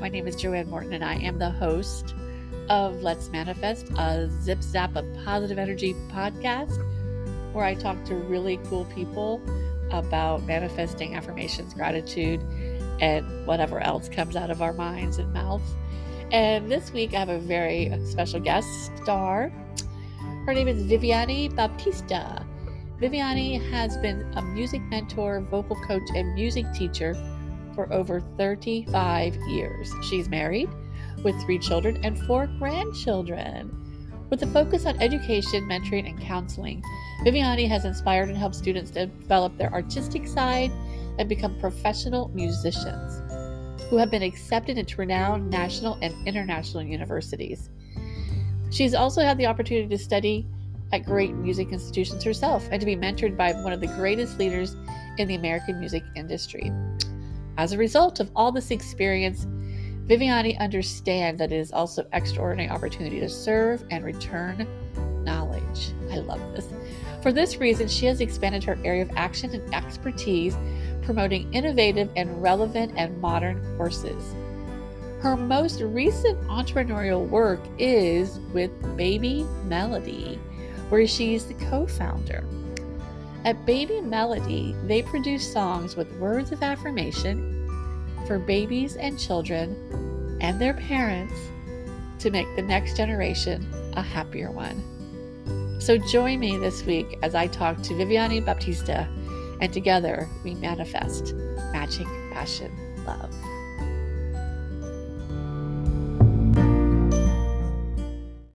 my name is Joanne Morton, and I am the host of Let's Manifest, a Zip Zap of Positive Energy podcast, where I talk to really cool people about manifesting, affirmations, gratitude, and whatever else comes out of our minds and mouths. And this week I have a very special guest star. Her name is Viviane Baptista. Viviane has been a music mentor, vocal coach, and music teacher for over 35 years. She's married with 3 children and 4 grandchildren. With a focus on education, mentoring, and counseling, Viviane has inspired and helped students to develop their artistic side and become professional musicians who have been accepted into renowned national and international universities. She's also had the opportunity to study at great music institutions herself and to be mentored by one of the greatest leaders in the American music industry. As a result of all this experience, Viviane understands that it is also an extraordinary opportunity to serve and return knowledge. I love this. For this reason, she has expanded her area of action and expertise, promoting innovative and relevant and modern courses. Her most recent entrepreneurial work is with Baby Melody, where she's the co-founder. At Baby Melody, they produce songs with words of affirmation for babies and children and their parents to make the next generation a happier one. So join me this week as I talk to Viviane Baptista, and together we manifest magic, passion, love.